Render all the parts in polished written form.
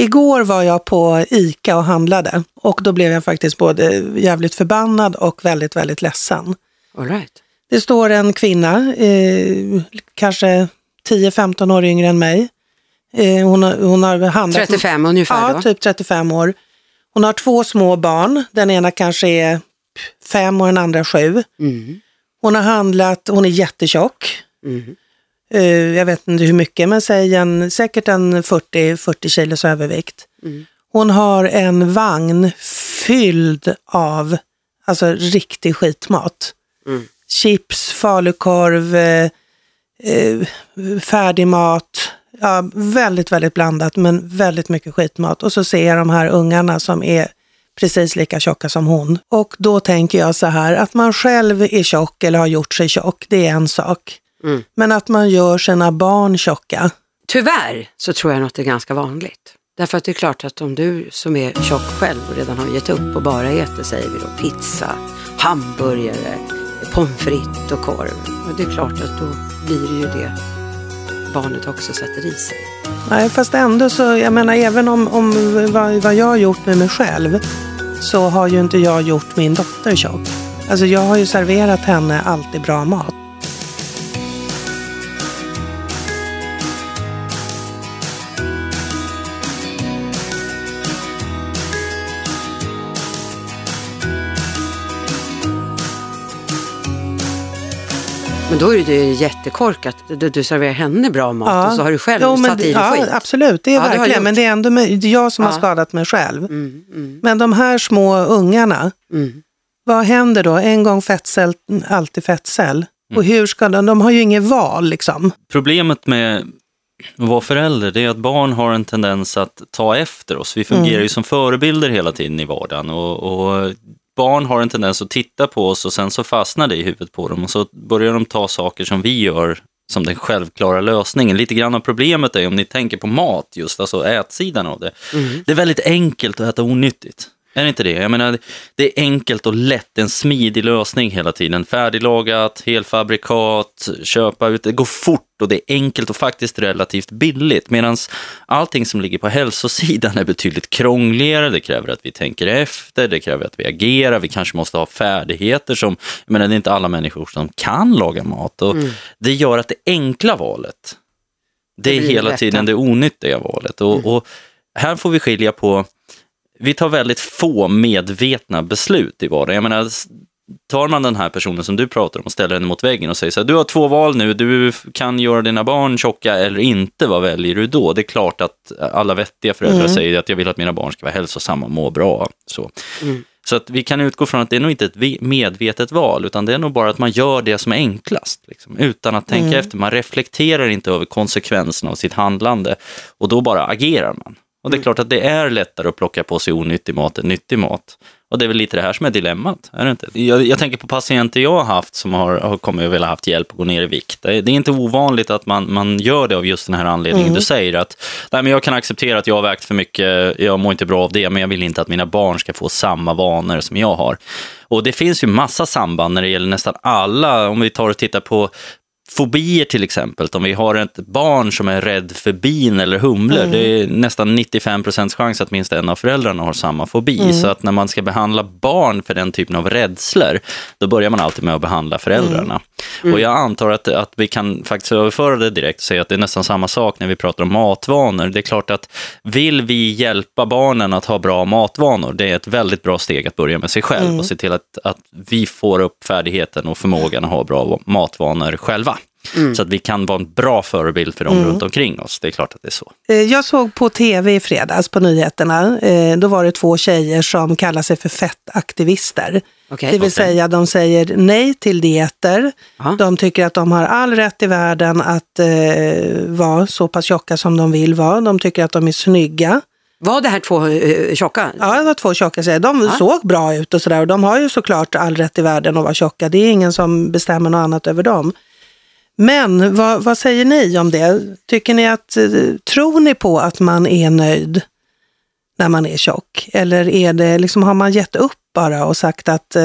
Igår var jag på ICA och handlade. Och då blev jag faktiskt både jävligt förbannad och väldigt, väldigt ledsen. All right. Det står en kvinna, kanske 10-15 år yngre än mig. Hon har handlat... 35 ungefär då? Ja, typ 35 år. Hon har 2 små barn. Den ena kanske är 5 och den andra 7. Mm. Hon har handlat... Hon är jättetjock. Mm. Jag vet inte hur mycket, men säg säkert en 40 kilos övervikt. Mm. Hon har en vagn fylld av riktig skitmat. Mm. Chips, falukorv, färdigmat. Ja, väldigt, väldigt blandat, men väldigt mycket skitmat. Och så ser jag de här ungarna som är precis lika tjocka som hon. Och då tänker jag så här, att man själv är tjock eller har gjort sig tjock, det är en sak. Mm. Men att man gör sina barn tjocka. Tyvärr så tror jag något är ganska vanligt. Därför att det är klart att om du som är tjock själv och redan har gett upp och bara äter, säger vi då, pizza, hamburgare, pommes frites och korv. Och det är klart att då blir det ju det barnet också sätter i sig. Nej, fast ändå så, jag menar, även om vad jag har gjort med mig själv, så har ju inte jag gjort min dotter tjock. Alltså jag har ju serverat henne alltid bra mat. Men då är det ju jättekorkat. Du serverar henne bra mat, ja. Och så har du själv satt i dig skit. Ja, absolut. Det är verkligen. Men det är ändå jag som har skadat mig själv. Mm, mm. Men de här små ungarna, vad händer då? En gång fettcell, alltid fettcell. Mm. Och hur ska de har ju inget val liksom. Problemet med att vara förälder, det är att barn har en tendens att ta efter oss. Vi fungerar ju som förebilder hela tiden i vardagen. Och barn har en tendens att titta på oss och sen så fastnar det i huvudet på dem och så börjar de ta saker som vi gör som den självklara lösningen. Lite grann av problemet är, om ni tänker på mat just, alltså ätsidan av det. Mm. Det är väldigt enkelt att äta onyttigt. Är det inte det? Jag menar, det är enkelt och lätt, en smidig lösning hela tiden. Färdiglagat, helfabrikat, köpa ut. Det går fort och det är enkelt och faktiskt relativt billigt. Medan allting som ligger på hälsosidan är betydligt krångligare. Det kräver att vi tänker efter, det kräver att vi agerar. Vi kanske måste ha färdigheter som, jag menar, det är inte alla människor som kan laga mat. Och det gör att det enkla valet, det är hela tiden det onyttiga valet. Och här får vi skilja på. Vi tar väldigt få medvetna beslut i vardagen. Jag menar, tar man den här personen som du pratar om och ställer henne mot väggen och säger så här, du har 2 val nu, du kan göra dina barn tjocka eller inte, vad väljer du då? Det är klart att alla vettiga föräldrar säger att jag vill att mina barn ska vara hälsosamma och må bra. Så att vi kan utgå från att det är nog inte ett medvetet val, utan det är nog bara att man gör det som är enklast. Liksom, utan att tänka efter. Man reflekterar inte över konsekvenserna av sitt handlande och då bara agerar man. Och det är klart att det är lättare att plocka på sig onyttig mat än nyttig mat. Och det är väl lite det här som är dilemmat, är det inte? Jag tänker på patienter jag har haft som har kommit och väl haft hjälp att gå ner i vikt. Det är inte ovanligt att man gör det av just den här anledningen. Du säger att nej, men jag kan acceptera att jag har vägt för mycket, jag mår inte bra av det, men jag vill inte att mina barn ska få samma vanor som jag har. Och det finns ju massa samband när det gäller nästan alla, om vi tar och tittar på fobier till exempel, om vi har ett barn som är rädd för bin eller humlor, det är nästan 95% chans att minst en av föräldrarna har samma fobi. Så att när man ska behandla barn för den typen av rädslor, då börjar man alltid med att behandla föräldrarna. Och jag antar att vi kan faktiskt överföra det direkt och säga att det är nästan samma sak när vi pratar om matvanor. Det är klart att vill vi hjälpa barnen att ha bra matvanor, det är ett väldigt bra steg att börja med sig själv och se till att vi får upp färdigheten och förmågan att ha bra matvanor själva. Så att vi kan vara en bra förebild för dem runt omkring oss. Det är klart att det är så. Jag såg på tv i fredags på nyheterna, då var det 2 tjejer som kallar sig för fettaktivister. Okay. Det vill säga, de säger nej till dieter. Aha. De tycker att de har all rätt i världen att vara så pass tjocka som de vill vara. De tycker att de är snygga. Var det här 2 tjocka? Ja, det var 2 tjocka tjejer. De såg bra ut och sådär. Och de har ju såklart all rätt i världen att vara tjocka. Det är ingen som bestämmer något annat över dem. Men vad säger ni om det? Tycker ni att, tror ni på att man är nöjd när man är tjock? Eller är det liksom, har man gett upp bara och sagt att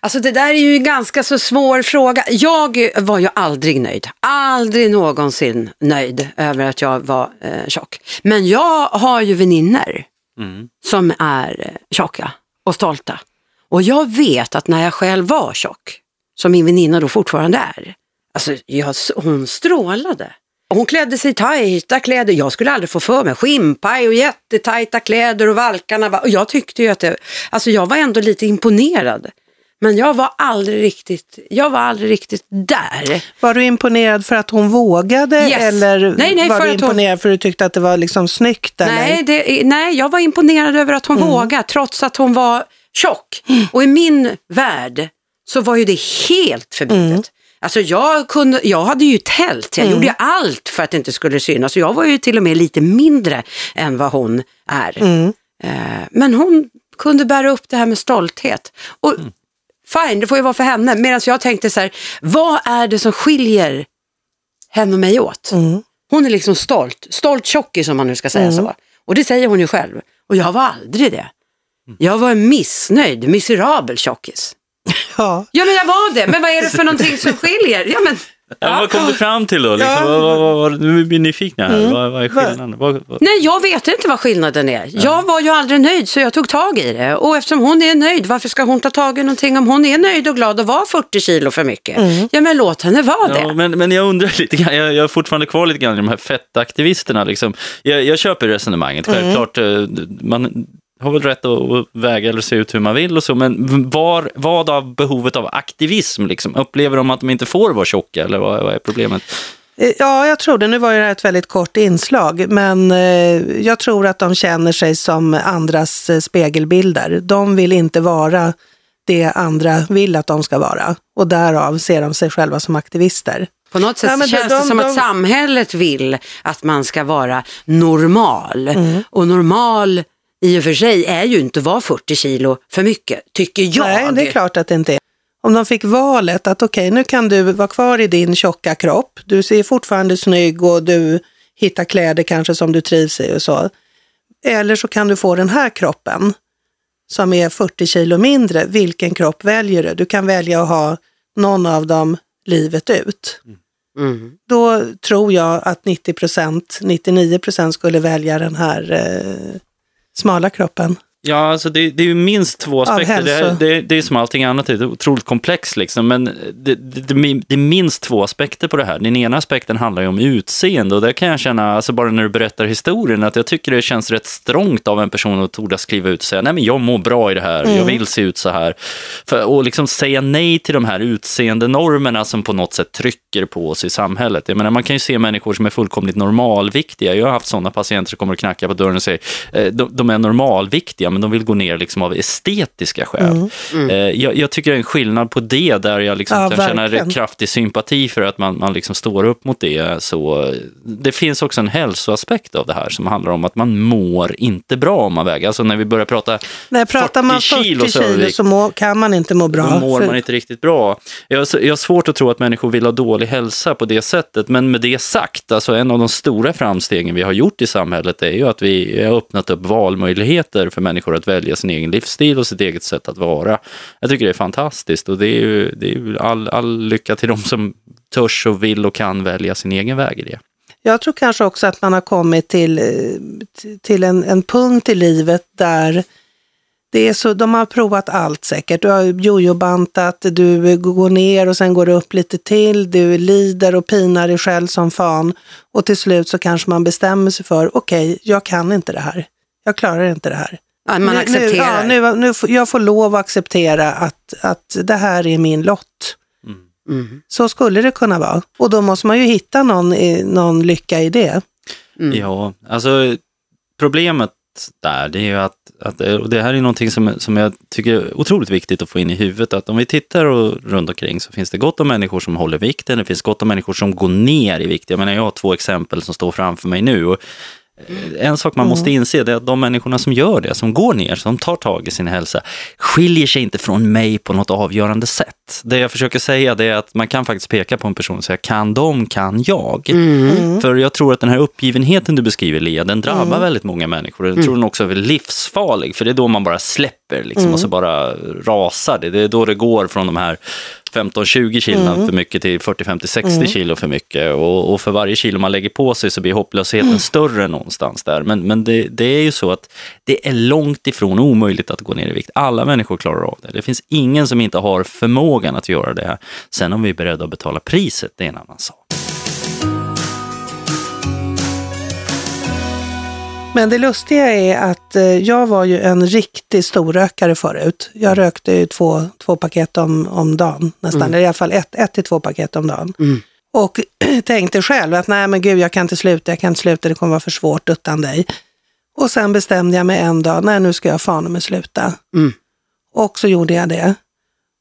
Alltså det där är ju en ganska så svår fråga. Jag var ju aldrig nöjd. Aldrig någonsin nöjd över att jag var tjock. Men jag har ju väninner som är tjocka och stolta. Och jag vet att när jag själv var tjock, som min väninna då fortfarande är, alltså hon strålade. Hon klädde sig i tajta kläder. Jag skulle aldrig få för mig skimpaj och jättetajta kläder och valkarna. Och jag tyckte ju att alltså jag var ändå lite imponerad. Men jag var aldrig riktigt där. Var du imponerad för att hon vågade? Yes. Eller nej, var du imponerad för att du tyckte att det var liksom snyggt? Eller? Nej, jag var imponerad över att hon vågade, trots att hon var tjock. Mm. Och i min värld så var ju det helt förbjudet. Mm. Alltså jag hade ju tält. Jag gjorde ju allt för att det inte skulle synas. Så jag var ju till och med lite mindre än vad hon är. Mm. Men hon kunde bära upp det här med stolthet. Och fine, det får ju vara för henne. Medan jag tänkte så här, vad är det som skiljer henne och mig åt? Mm. Hon är liksom stolt tjockig, som man nu ska säga så. Och det säger hon ju själv. Och jag var aldrig det. Jag var en missnöjd, miserabel tjockis. Ja, men jag var det. Men vad är det för någonting som skiljer? Ja, vad kom du fram till då? Liksom, nu blir nyfikna här. Vad är skillnaden? Nej, jag vet inte vad skillnaden är. Jag var ju aldrig nöjd, så jag tog tag i det. Och eftersom hon är nöjd, varför ska hon ta tag i någonting om hon är nöjd och glad och var 40 kilo för mycket? Ja, men låt henne vara det. Ja, men jag undrar lite grann, jag är fortfarande kvar lite grann i de här fettaktivisterna. Liksom. Jag köper resonemanget, självklart. Man har väl rätt att väga eller se ut hur man vill och så, men vad av behovet av aktivism liksom? Upplever de att de inte får vara tjocka, eller vad är problemet? Ja, jag tror det. Nu var ju det här ett väldigt kort inslag, men jag tror att de känner sig som andras spegelbilder. De vill inte vara det andra vill att de ska vara, och därav ser de sig själva som aktivister. På något sätt känns det som att samhället vill att man ska vara normal, och normal i och för sig är ju inte var 40 kilo för mycket, tycker jag. Nej, det är klart att det inte är. Om de fick valet att okej, nu kan du vara kvar i din tjocka kropp. Du ser fortfarande snygg och du hittar kläder kanske som du trivs i och så. Eller så kan du få den här kroppen som är 40 kilo mindre. Vilken kropp väljer du? Du kan välja att ha någon av dem livet ut. Då tror jag att 99% skulle välja den här smala kroppen. Ja, alltså det är ju minst två aspekter. Det är som allting annat, det är otroligt komplext liksom, men det är minst två aspekter på det här. Den ena aspekten handlar ju om utseende, och där kan jag känna, alltså bara när du berättar historien, att jag tycker det känns rätt strångt av en person att torda skriva ut och säga, nej men jag mår bra i det här, jag vill se ut så här. Och liksom säga nej till de här utseendenormerna som på något sätt trycker på oss i samhället. Jag menar, man kan ju se människor som är fullkomligt normalviktiga. Jag har haft sådana patienter som kommer och knackar på dörren och säger, de är normalviktiga, men de vill gå ner liksom av estetiska skäl. Jag tycker det är en skillnad på det, där jag liksom kan verkligen känna kraftig sympati för att man liksom står upp mot det. Så det finns också en hälsoaspekt av det här som handlar om att man mår inte bra om man väger. Alltså när vi börjar prata 40 kilo så kan man inte må bra. Då mår man inte riktigt bra. Jag har svårt att tro att människor vill ha dålig hälsa på det sättet, men med det sagt, alltså en av de stora framstegen vi har gjort i samhället är ju att vi har öppnat upp valmöjligheter för människor att välja sin egen livsstil och sitt eget sätt att vara. Jag tycker det är fantastiskt, och det är ju all lycka till de som törs och vill och kan välja sin egen väg i det. Jag tror kanske också att man har kommit till en punkt i livet där det är så, de har provat allt säkert. Du har jojobantat, du går ner och sen går du upp lite till, du lider och pinar dig själv som fan, och till slut så kanske man bestämmer sig för okej, jag kan inte det här. Jag klarar inte det här. Ja, man accepterar. Nu jag får lov att acceptera att det här är min lott. Så skulle det kunna vara. Och då måste man ju hitta någon lycka i det. Ja, alltså problemet där, det är ju att och det här är någonting som jag tycker är otroligt viktigt att få in i huvudet, att om vi tittar runt omkring så finns det gott om människor som håller vikten, det finns gott om människor som går ner i vikt. Jag menar, jag har två exempel som står framför mig nu, och en sak man måste inse är att de människorna som gör det, som går ner, som tar tag i sin hälsa, skiljer sig inte från mig på något avgörande sätt. att det jag försöker säga det är att man kan faktiskt peka på en person och säga kan de, kan jag. Mm. För jag tror att den här uppgivenheten du beskriver, Lia, den drabbar väldigt många människor. Jag tror den också är livsfarlig, för det är då man bara släpper liksom, och så bara rasar det. Det är då det går från de här 15-20 kilo för mycket till 40-50-60 kilo för mycket, och för varje kilo man lägger på sig så blir hopplösheten större någonstans där, men det är ju så att det är långt ifrån omöjligt att gå ner i vikt. Alla människor klarar av det. Det finns ingen som inte har förmågan att göra det här. Sen om vi är beredda att betala priset, det är en annan sak. Men det lustiga är att jag var ju en riktig storrökare förut. Jag rökte ju två paket om dagen nästan. Eller i alla fall ett till två paket om dagen. Mm. Och tänkte själv att nej men gud, jag kan inte sluta, det kommer vara för svårt utan dig. Och sen bestämde jag mig en dag, nej nu ska jag fan om sluta. Mm. Och så gjorde jag det.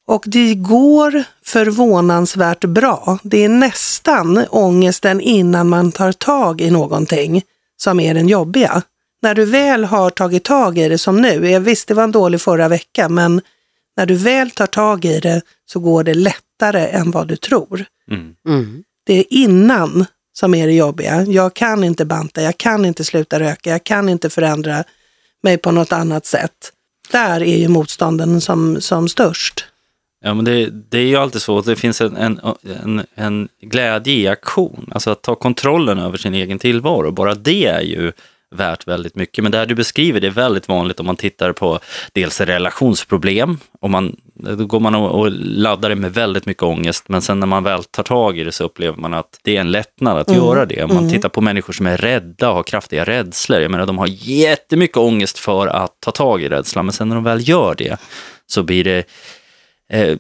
Och det går förvånansvärt bra. Det är nästan ångesten innan man tar tag i någonting som är den jobbiga. När du väl har tagit tag i det, som nu. Jag visste det var en dålig förra vecka, men när du väl tar tag i det så går det lättare än vad du tror. Mm. Mm. Det är innan som är det jobbiga. Jag kan inte banta, jag kan inte sluta röka, jag kan inte förändra mig på något annat sätt. Där är ju motstånden som störst. Ja, men det är ju alltid så att det finns en glädje i aktion. Alltså att ta kontrollen över sin egen tillvaro. Bara det är ju värt väldigt mycket. Men det här du beskriver, det är väldigt vanligt om man tittar på dels relationsproblem. Och då går man och laddar det med väldigt mycket ångest. Men sen när man väl tar tag i det så upplever man att det är en lättnad att göra det. Om man tittar på människor som är rädda och har kraftiga rädslor. Jag menar, de har jättemycket ångest för att ta tag i rädslan. Men sen när de väl gör det så blir det...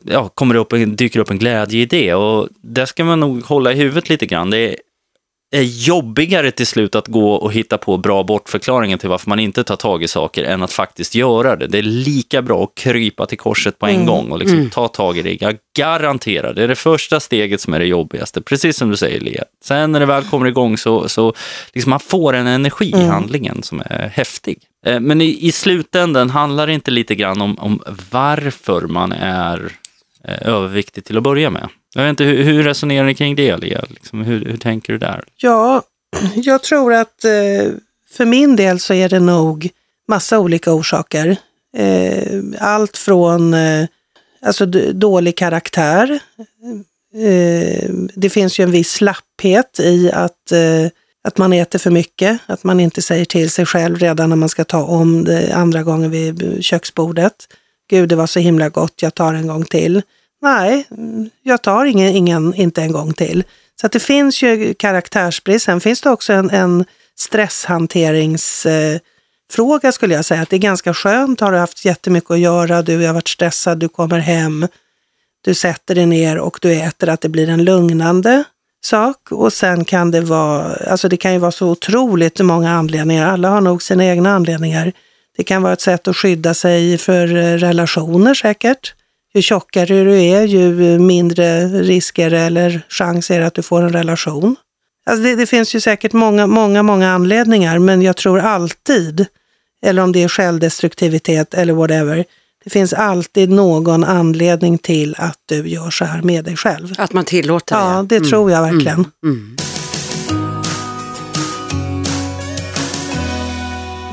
ja, kommer det upp, dyker upp en glädje i det, och där ska man nog hålla i huvudet lite grann. Det är jobbigare till slut att gå och hitta på bra bortförklaringar till varför man inte tar tag i saker än att faktiskt göra det. Det är lika bra att krypa till korset på en gång och liksom ta tag i det. Jag garanterar, det är det första steget som är det jobbigaste, precis som du säger, Lia. Sen när det väl kommer igång så liksom man får en energi i handlingen som är häftig. Men i slutändan handlar det inte lite grann om varför man är överviktig till att börja med. Jag vet inte, hur resonerar ni kring det, Lia? Liksom, hur tänker du där? Ja, jag tror att för min del så är det nog massa olika orsaker. Allt från alltså dålig karaktär. Det finns ju en viss slapphet i att man äter för mycket, att man inte säger till sig själv redan när man ska ta om det andra gången vid köksbordet. Gud, det var så himla gott, jag tar en gång till. Nej, jag tar inte en gång till. Så att det finns ju karaktärsbrist. Sen finns det också en stresshanteringsfråga skulle jag säga. Att det är ganska skönt, har du haft jättemycket att göra, du har varit stressad, du kommer hem, du sätter dig ner och du äter, att det blir en lugnande sak. Och sen kan det vara, alltså det kan ju vara så otroligt många anledningar, alla har nog sina egna anledningar. Det kan vara ett sätt att skydda sig för relationer säkert. Ju tjockare du är, ju mindre risker eller chanser att du får en relation. Alltså det finns ju säkert många anledningar, men jag tror alltid, eller om det är självdestruktivitet eller whatever, det finns alltid någon anledning till att du gör så här med dig själv. Att man tillåter det. Ja, det tror jag verkligen. Mm.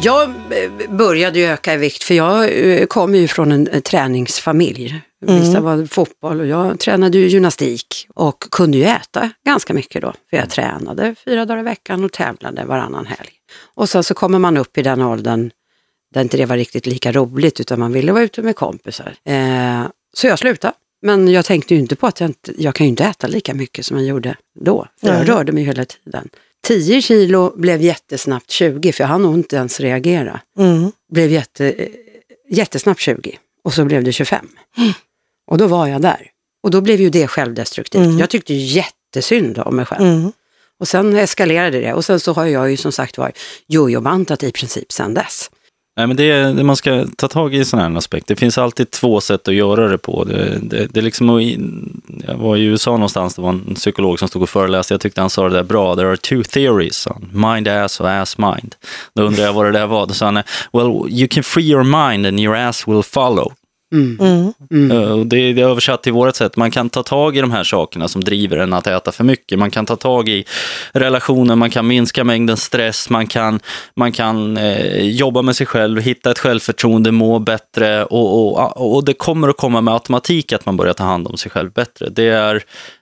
Jag började ju öka i vikt för jag kom ju från en träningsfamilj. Vissa var fotboll och jag tränade ju gymnastik och kunde ju äta ganska mycket då. För jag tränade 4 dagar i veckan och tävlade varannan helg. Och sen så kommer man upp i den åldern där inte det var riktigt lika roligt utan man ville vara ute med kompisar. Så jag slutade. Men jag tänkte ju inte på att jag kan ju inte äta lika mycket som jag gjorde då. För jag rörde mig hela tiden. 10 kilo blev jättesnabbt 20, för jag hann nog inte ens reagera. Blev jättesnabbt 20 och så blev det 25. Och då var jag där. Och då blev ju det självdestruktivt. Jag tyckte jättesynd om mig själv. Och sen eskalerade det. Och sen så har jag ju som sagt varit jojobantat i princip sedan dess. Nej, men man ska ta tag i sån här aspekt. Det finns alltid 2 sätt att göra det på. Det liksom, jag var i USA någonstans, det var en psykolog som stod och föreläste. Jag tyckte han sa det där bra. There are 2 theories, mind ass och ass mind. Då undrar jag vad det där var. Då sa han, well, you can free your mind and your ass will follow. Det är översatt till vårt sätt. Man kan ta tag i de här sakerna som driver en att äta för mycket. Man kan ta tag i relationer, man kan minska mängden stress, man kan jobba med sig själv, hitta ett självförtroende, må bättre och det kommer att komma med automatik att man börjar ta hand om sig själv bättre.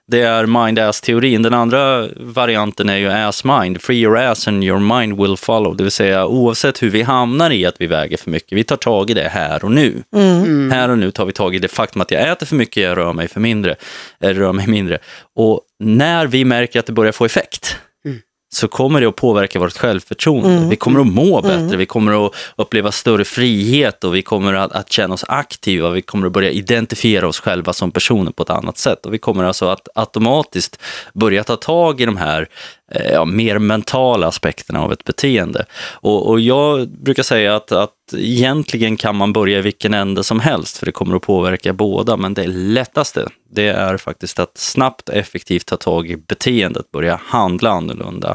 Det är mind-ass-teorin. Den andra varianten är ju ass-mind. Free your ass and your mind will follow. Det vill säga, oavsett hur vi hamnar i att vi väger för mycket, vi tar tag i det här och nu. Mm. Här och nu tar vi tag i det faktum att jag äter för mycket, jag rör mig för mindre. Och när vi märker att det börjar få effekt, så kommer det att påverka vårt självförtroende. Vi kommer att må bättre, vi kommer att uppleva större frihet och vi kommer att känna oss aktiva, vi kommer att börja identifiera oss själva som personer på ett annat sätt och vi kommer alltså att automatiskt börja ta tag i de här mer mentala aspekterna av ett beteende. Och jag brukar säga att egentligen kan man börja i vilken ände som helst, för det kommer att påverka båda, men det lättaste, det är faktiskt att snabbt och effektivt ta tag i beteendet, börja handla annorlunda,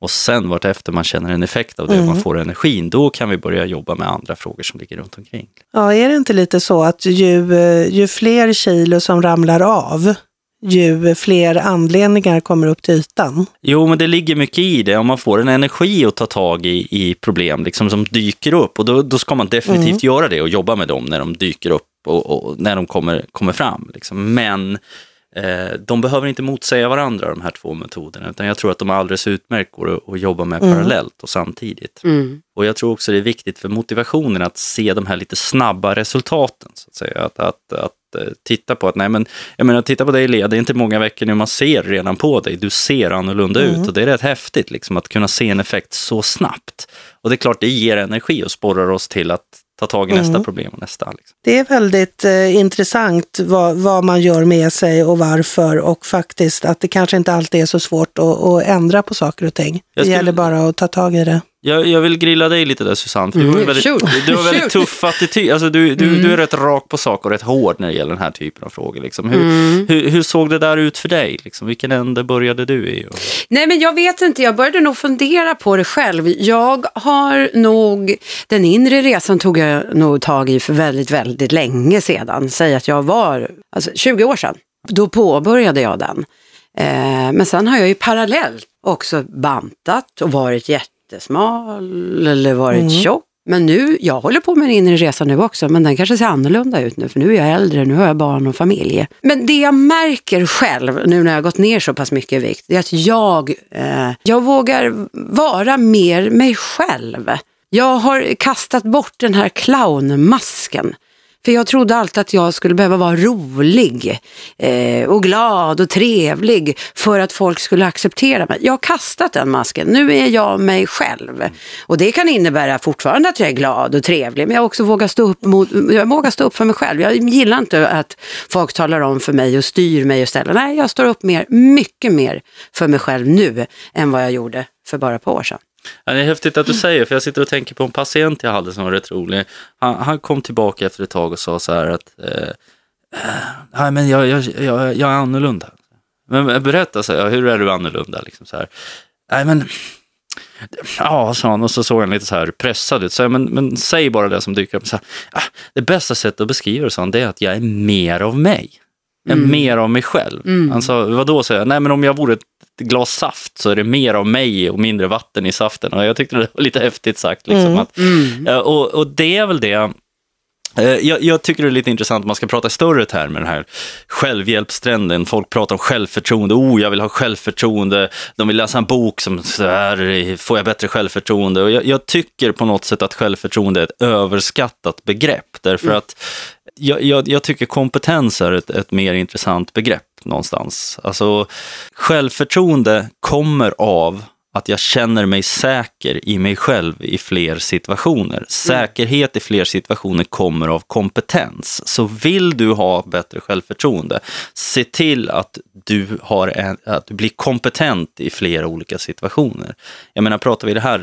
och sen vart efter man känner en effekt av det, man får energin, då kan vi börja jobba med andra frågor som ligger runt omkring. Ja, är det inte lite så att ju fler kilo som ramlar av, ju fler anledningar kommer upp till ytan? Jo, men det ligger mycket i det. Om man får en energi att ta tag i problem liksom, som dyker upp, och då ska man definitivt göra det och jobba med dem när de dyker upp och när de kommer fram. Liksom. Men de behöver inte motsäga varandra, de här två metoderna, utan jag tror att de är alldeles utmärkt att jobba med parallellt och samtidigt. Och jag tror också det är viktigt för motivationen att se de här lite snabba resultaten, så att säga, att titta på att, nej men, jag menar, titta på dig Lia, det är inte många veckor nu man ser redan på dig, du ser annorlunda ut, och det är rätt häftigt liksom, att kunna se en effekt så snabbt, och det är klart det ger energi och sporrar oss till att ta tag i nästa problem och nästa. Liksom. Det är väldigt intressant vad man gör med sig och varför, och faktiskt att det kanske inte alltid är så svårt att ändra på saker och ting. Det gäller bara att ta tag i det. Jag vill grilla dig lite där, Suzanne. Du har väldigt tuff attityd. Alltså, du är rätt rak på saker och rätt hård när det gäller den här typen av frågor. Liksom. Hur såg det där ut för dig? Liksom? Vilken ände började du i? Nej, men jag vet inte. Jag började nog fundera på det själv. Jag har nog... Den inre resan tog jag nog tag i för väldigt, väldigt länge sedan. Säg att jag var 20 år sedan. Då påbörjade jag den. Men sen har jag ju parallellt också bantat och varit jättesmal eller varit tjock. Men nu, jag håller på med en inre resa nu också, men den kanske ser annorlunda ut nu, för nu är jag äldre, nu har jag barn och familj. Men det jag märker själv nu när jag har gått ner så pass mycket vikt, det är att jag vågar vara mer mig själv. Jag har kastat bort den här clownmasken. För jag trodde alltid att jag skulle behöva vara rolig och glad och trevlig för att folk skulle acceptera mig. Jag har kastat den masken. Nu är jag mig själv. Och det kan innebära fortfarande att jag är glad och trevlig. Men jag också vågar stå upp för mig själv. Jag gillar inte att folk talar om för mig och styr mig och ställer. Nej, jag står upp mycket mer för mig själv nu än vad jag gjorde för bara ett par år sedan. Det är häftigt att du säger, för jag sitter och tänker på en patient jag hade som var rätt rolig. Han kom tillbaka efter ett tag och sa så här att nej, men jag är annorlunda. Men berätta, så här, hur är du annorlunda? Liksom så här. Nej, men ja, sa han, och så såg han lite så här pressad ut. Så här, men säg bara det som dyker upp. Så här, det bästa sättet att beskriva det, sa han, det är att jag är mer av mig. Mer av mig själv. Han sa, vadå, säger jag? Nej, men om jag vore ett glas saft så är det mer av mig och mindre vatten i saften. Och jag tyckte det var lite häftigt sagt. Liksom, och det är väl det. Jag tycker det är lite intressant att man ska prata större termer med den här självhjälpstrenden. Folk pratar om självförtroende. Jag vill ha självförtroende. De vill läsa en bok som så här, får jag bättre självförtroende. Och jag tycker på något sätt att självförtroende är ett överskattat begrepp. Därför att jag tycker kompetens är ett mer intressant begrepp någonstans. Alltså, självförtroende kommer av att jag känner mig säker i mig själv i fler situationer. Säkerhet i fler situationer kommer av kompetens. Så vill du ha bättre självförtroende, se till att du blir kompetent i flera olika situationer. Jag menar, pratar vi det här,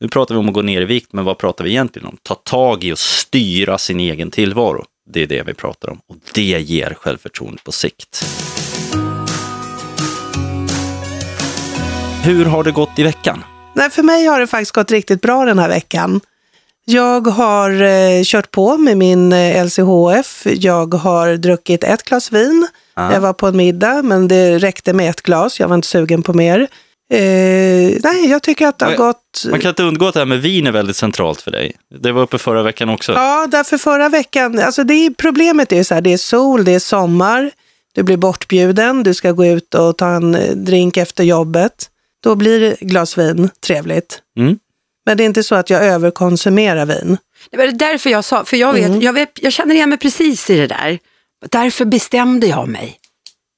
nu pratar vi om att gå ner i vikt, men vad pratar vi egentligen om? Ta tag i och styra sin egen tillvaro. Det är det vi pratar om, och det ger självförtroende på sikt. Hur har det gått i veckan? Nej, för mig har det faktiskt gått riktigt bra den här veckan. Jag har kört på med min LCHF. Jag har druckit ett glas vin. Ah. Jag var på en middag, men det räckte med ett glas. Jag var inte sugen på mer. Nej, jag tycker att det har gått... Man kan inte undgå att det här med vin är väldigt centralt för dig. Det var uppe förra veckan också. Ja, därför förra veckan... Alltså problemet är ju så här, det är sol, det är sommar. Du blir bortbjuden, du ska gå ut och ta en drink efter jobbet. Då blir glas vin trevligt. Mm. Men det är inte så att jag överkonsumerar vin. Det var därför jag sa, för jag känner igen mig precis i det där. Därför bestämde jag mig.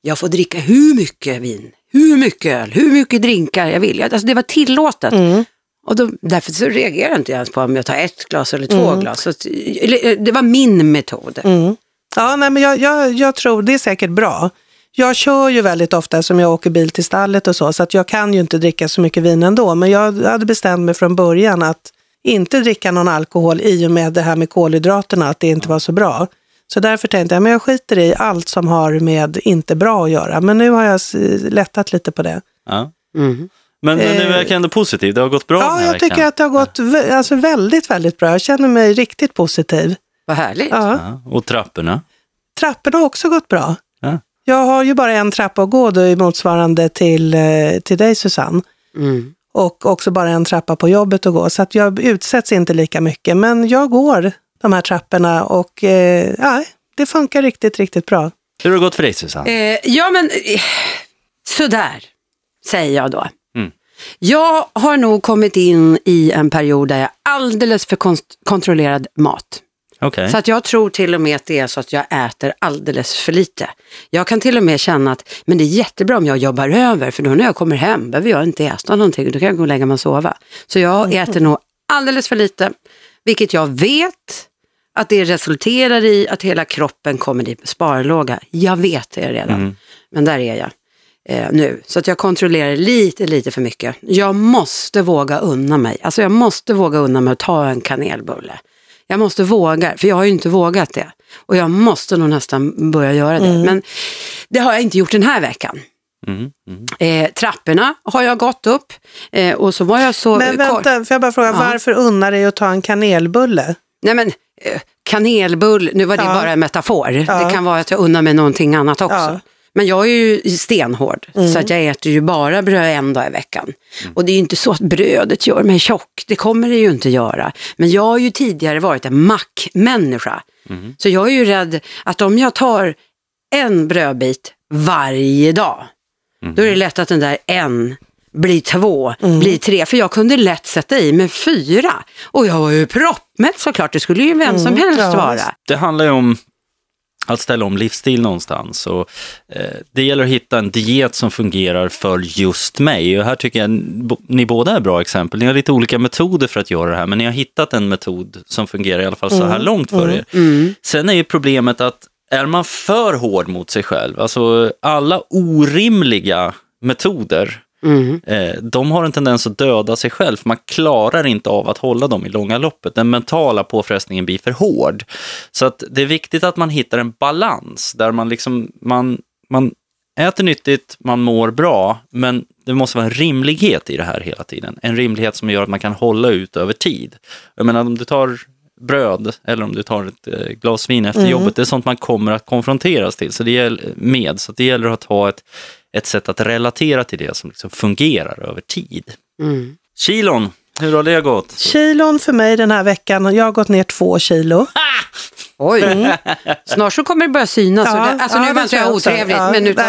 Jag får dricka hur mycket vin, hur mycket öl, hur mycket drinkar jag vill. Alltså det var tillåtet. Mm. Och då, därför så reagerar jag inte ens på om jag tar ett glas eller två glas. Så, det var min metod. Mm. Ja, nej, men jag tror det är säkert bra. Jag kör ju väldigt ofta som jag åker bil till stallet och så att jag kan ju inte dricka så mycket vin ändå. Men jag hade bestämt mig från början att inte dricka någon alkohol i och med det här med kolhydraterna, att det inte var så bra. Så därför tänkte jag, men jag skiter i allt som har med inte bra att göra. Men nu har jag lättat lite på det. Ja. Mm. Men det verkar ändå positivt, det har gått bra. Ja, jag tycker att det har gått väldigt, väldigt bra. Jag känner mig riktigt positiv. Vad härligt. Ja. Ja. Och trapporna? Trapporna har också gått bra. Ja. Jag har ju bara en trappa att gå då i motsvarande till dig, Susanne. Mm. Och också bara en trappa på jobbet att gå. Så att jag utsätts inte lika mycket. Men jag går de här trapporna och det funkar riktigt, riktigt bra. Hur har det gått för dig, Susanne? Sådär, säger jag då. Mm. Jag har nog kommit in i en period där jag är alldeles för kontrollerad mat. Okay. Så att jag tror till och med att det är så att jag äter alldeles för lite. Jag kan till och med känna att men det är jättebra om jag jobbar över, för då när jag kommer hem behöver jag inte äta någonting, då kan jag gå och lägga mig och sova. Så jag äter nog alldeles för lite, vilket jag vet att det resulterar i att hela kroppen kommer i sparlåga. Jag vet det redan, men där är jag nu. Så att jag kontrollerar lite för mycket. Jag måste våga unna mig. Alltså jag måste våga unna mig att ta en kanelbulle. Jag måste våga, för jag har ju inte vågat det. Och jag måste nog nästan börja göra det. Men det har jag inte gjort den här veckan. Trapporna har jag gått upp. Och så var jag så... Men vänta, får jag bara fråga, varför unnar dig att ta en kanelbulle? Nej men, kanelbulle, nu var det bara en metafor. Ja. Det kan vara att jag unnar mig någonting annat också. Ja. Men jag är ju stenhård, så att jag äter ju bara bröd en dag i veckan. Och det är ju inte så att brödet gör mig tjock, det kommer det ju inte göra. Men jag har ju tidigare varit en mackmänniska. Så jag är ju rädd att om jag tar en brödbit varje dag, då är det lätt att den där en blir två, blir tre. För jag kunde lätt sätta i med 4. Och jag var ju proppmätt såklart, det skulle ju vem som helst vara. Det handlar ju om... att ställa om livsstil någonstans. Och, det gäller att hitta en diet som fungerar för just mig. Och här tycker jag ni båda är bra exempel. Ni har lite olika metoder för att göra det här. Men ni har hittat en metod som fungerar i alla fall så här långt för er. Sen är ju problemet att är man för hård mot sig själv. Alltså alla orimliga metoder. De har en tendens att döda sig själv. Man klarar inte av att hålla dem i långa loppet. Den mentala påfrestningen blir för hård. Så att det är viktigt att man hittar en balans där man liksom man äter nyttigt, man mår bra, men det måste vara en rimlighet i det här hela tiden. En rimlighet som gör att man kan hålla ut över tid. Jag menar, om du tar bröd eller om du tar ett glas vin efter jobbet, det är sånt man kommer att konfronteras till. Så det gäller att ha ett sätt att relatera till det som liksom fungerar över tid. Kilon, hur har det gått? Kilon för mig den här veckan, jag har gått ner 2 kilo. Oj, snart så kommer det börja synas. Nu var inte jag otrevligt, men utan,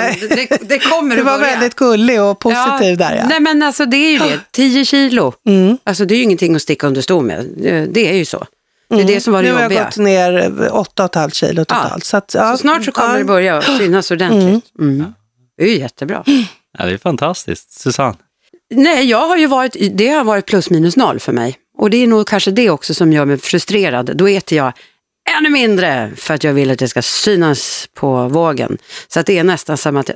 det kommer du var börja. Väldigt gullig och positiv där. Ja. Nej men alltså det är ju det, 10 kilo. Alltså det är ju ingenting att sticka under stol med, det är ju så. Det är det som var det jobbiga. Nu har jag gått ner 8,5 kilo totalt. Så snart så kommer det börja synas ordentligt. Det är ju jättebra. Ja, det är fantastiskt. Susanne? Nej, det har varit plus minus noll för mig. Och det är nog kanske det också som gör mig frustrerad. Då äter jag ännu mindre för att jag vill att det ska synas på vågen. Så att det är nästan som att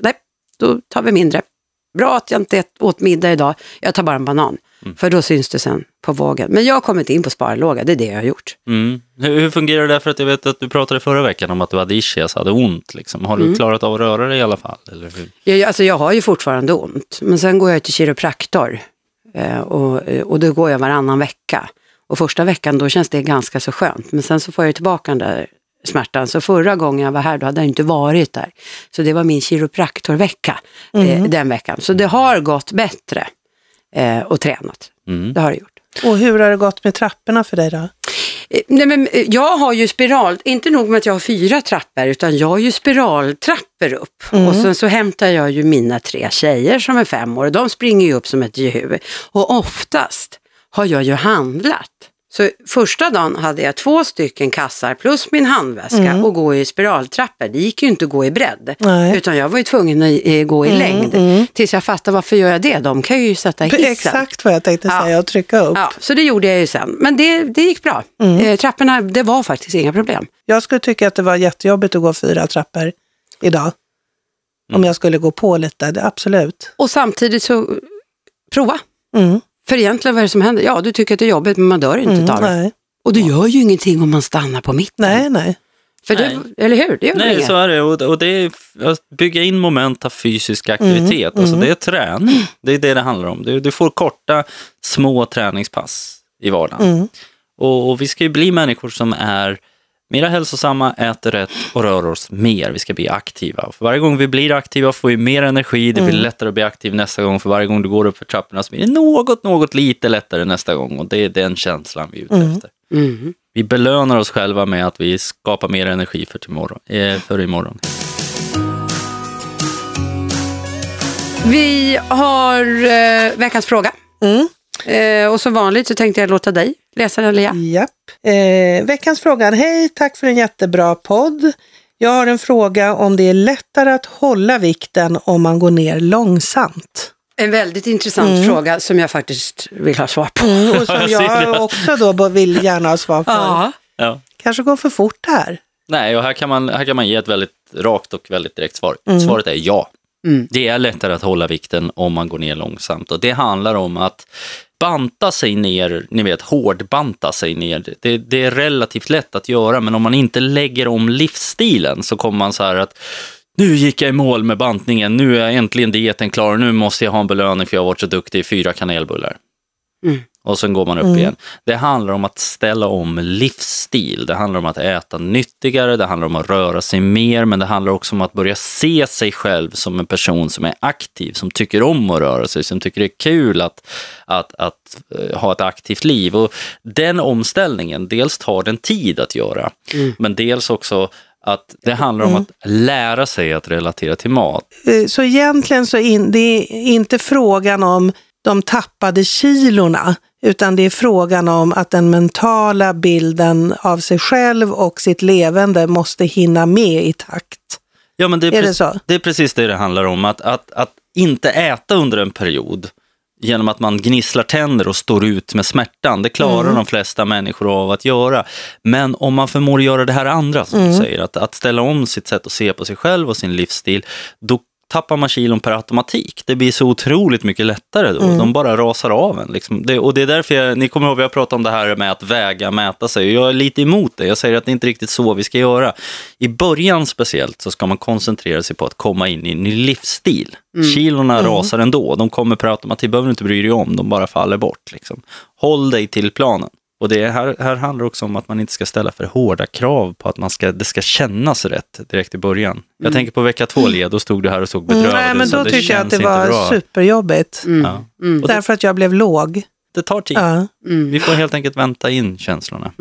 då tar vi mindre. Bra att jag inte åt middag idag. Jag tar bara en banan. För då syns det sen på vågen. Men jag har kommit in på sparlåga, det är det jag har gjort. Hur fungerar det? För att jag vet att du pratade förra veckan om att du hade ischias, hade ont. Liksom. Har du klarat av att röra dig i alla fall? Eller hur? Jag har ju fortfarande ont. Men sen går jag till kiropraktor. Och då går jag varannan vecka. Och första veckan då känns det ganska så skönt. Men sen så får jag tillbaka den där smärtan. Så förra gången jag var här då hade jag inte varit där. Så det var min kiropraktorvecka den veckan. Så det har gått bättre och tränat. Mm. Det har det gjort. Och hur har det gått med trapporna för dig då? Nej, men jag har ju spiral, inte nog med att jag har 4 trappor utan jag har ju spiraltrappor upp och sen så hämtar jag ju mina 3 tjejer som är 5 år och de springer ju upp som ett jehu och oftast har jag ju handlat. Så första dagen hade jag 2 stycken kassar plus min handväska och gå i spiraltrappor. Det gick ju inte att gå i bredd. Nej. Utan jag var ju tvungen att gå i längd. Tills jag fattade varför gör jag det? De kan ju sätta hissen. Exakt vad jag tänkte säga och trycka upp. Ja, så det gjorde jag ju sen. Men det gick bra. Trapporna, det var faktiskt inga problem. Jag skulle tycka att det var jättejobbigt att gå 4 trappor idag. Om jag skulle gå på lite, absolut. Och samtidigt så prova. För egentligen vad är det som händer? Ja, du tycker att det är jobbigt men man dör inte av det. Nej. Och det gör ju ingenting om man stannar på mitten. Nej. För nej. Det, eller hur? Det gör nej, inget. Så är det. Och det är att bygga in moment av fysisk aktivitet. Alltså det är träning. Det är det det handlar om. Du får korta, små träningspass i vardagen. Och vi ska ju bli människor som är mera hälsosamma, äter rätt och rör oss mer. Vi ska bli aktiva. För varje gång vi blir aktiva får vi mer energi. Det blir lättare att bli aktiv nästa gång. För varje gång du går upp för trapporna så blir det något lite lättare nästa gång. Och det är den känslan vi är ute efter. Vi belönar oss själva med att vi skapar mer energi för imorgon. Vi har veckans fråga. Och som vanligt så tänkte jag låta dig läsa den, Lia. Japp. Veckans fråga. Hej, tack för en jättebra podd. Jag har en fråga om det är lättare att hålla vikten om man går ner långsamt. En väldigt intressant fråga som jag faktiskt vill ha svar på. Och som jag också då vill gärna ha svar på. Ja. Kanske går för fort här. Nej, och här kan man ge ett väldigt rakt och väldigt direkt svar. Svaret är ja. Det är lättare att hålla vikten om man går ner långsamt. Och det handlar om att banta sig ner, ni vet, hårdbanta sig ner. Det är relativt lätt att göra, men om man inte lägger om livsstilen så kommer man så här att nu gick jag i mål med bantningen, nu är äntligen dieten klar, nu måste jag ha en belöning för jag har varit så duktig i 4 kanelbullar. Och sen går man upp igen. Det handlar om att ställa om livsstil. Det handlar om att äta nyttigare. Det handlar om att röra sig mer. Men det handlar också om att börja se sig själv som en person som är aktiv. Som tycker om att röra sig. Som tycker det är kul att ha ett aktivt liv. Och den omställningen, dels tar den tid att göra. Men dels också att det handlar om att lära sig att relatera till mat. Så egentligen så det är inte frågan om de tappade kilorna, utan det är frågan om att den mentala bilden av sig själv och sitt levande måste hinna med i takt. Ja, men det är precis det handlar om, att inte äta under en period genom att man gnisslar tänder och står ut med smärtan. Det klarar de flesta människor av att göra. Men om man förmår göra det här andra, som du säger, att ställa om sitt sätt att se på sig själv och sin livsstil, då tappar man kilon per automatik. Det blir så otroligt mycket lättare då. De bara rasar av en. Liksom. Och det är därför ni kommer ihåg att jag pratade om det här med att väga, mäta sig. Jag är lite emot det. Jag säger att det inte riktigt så vi ska göra. I början speciellt så ska man koncentrera sig på att komma in i en ny livsstil. Kilorna rasar ändå. De kommer per automatik. Behöver du inte bry dig om. De bara faller bort. Liksom. Håll dig till planen. Och det här handlar också om att man inte ska ställa för hårda krav på att det ska kännas rätt direkt i början. Jag tänker på vecka 2, Lia, då stod du här och såg bedrövad. Nej, men då tyckte jag att det var superjobbigt. Därför att jag blev låg. Det tar tid. Vi får helt enkelt vänta in känslorna.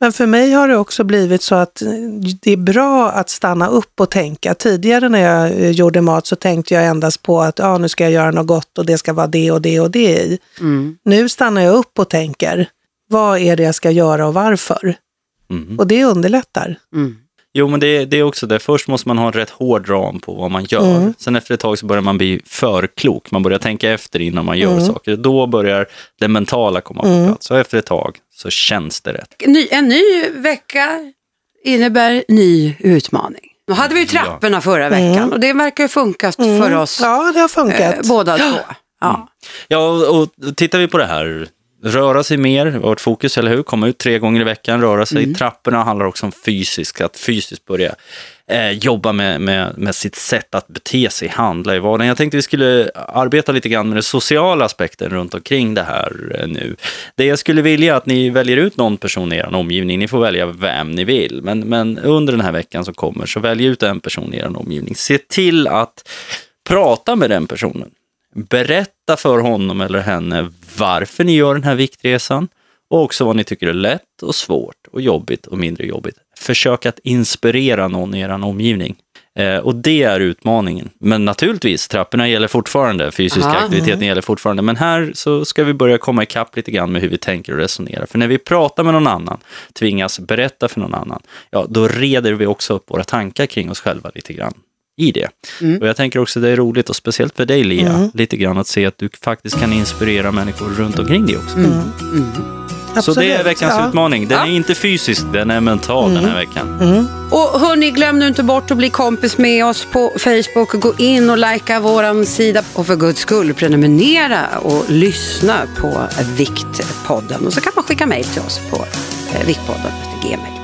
Men för mig har det också blivit så att det är bra att stanna upp och tänka. Tidigare när jag gjorde mat så tänkte jag endast på att nu ska jag göra något gott och det ska vara det och det och det i. Nu stannar jag upp och tänker. Vad är det jag ska göra och varför? Och det underlättar. Jo, men det är också det. Först måste man ha en rätt hård ram på vad man gör. Sen efter ett tag så börjar man bli för klok. Man börjar tänka efter innan man gör saker. Då börjar det mentala komma på plats. Så efter ett tag så känns det rätt. En ny vecka innebär ny utmaning. Då hade vi ju trapporna förra veckan. Och det verkar ju funkat för oss. Ja, det har funkat. Båda två. Ja, och tittar vi på det här röra sig mer, vårt fokus, eller hur? Komma ut 3 gånger i veckan, röra sig i trapporna. Handlar också om fysiskt, att fysiskt börja jobba med sitt sätt att bete sig, handla i vardagen. Jag tänkte vi skulle arbeta lite grann med den sociala aspekten runt omkring det här nu. Det jag skulle vilja att ni väljer ut någon person i er omgivning. Ni får välja vem ni vill, men under den här veckan som kommer så välj ut en person i er omgivning. Se till att prata med den personen. Berätta för honom eller henne varför ni gör den här viktresan och också vad ni tycker är lätt och svårt och jobbigt och mindre jobbigt. Försök att inspirera någon i er omgivning. Och det är utmaningen. Men naturligtvis, trapporna gäller fortfarande, fysiska aktiviteten gäller fortfarande. Men här så ska vi börja komma ikapp lite grann med hur vi tänker och resonerar. För när vi pratar med någon annan, tvingas berätta för någon annan, ja, då reder vi också upp våra tankar kring oss själva lite grann i det. Och jag tänker också det är roligt, och speciellt för dig Lia, lite grann att se att du faktiskt kan inspirera människor runt omkring dig också. Så det är veckans utmaning. Den är inte fysisk, den är mental den här veckan. Och hörni, glöm nu inte bort att bli kompis med oss på Facebook. Gå in och likea våran sida och för guds skull prenumerera och lyssna på Viktpodden. Och så kan man skicka mejl till oss på viktpodden@gmail.com.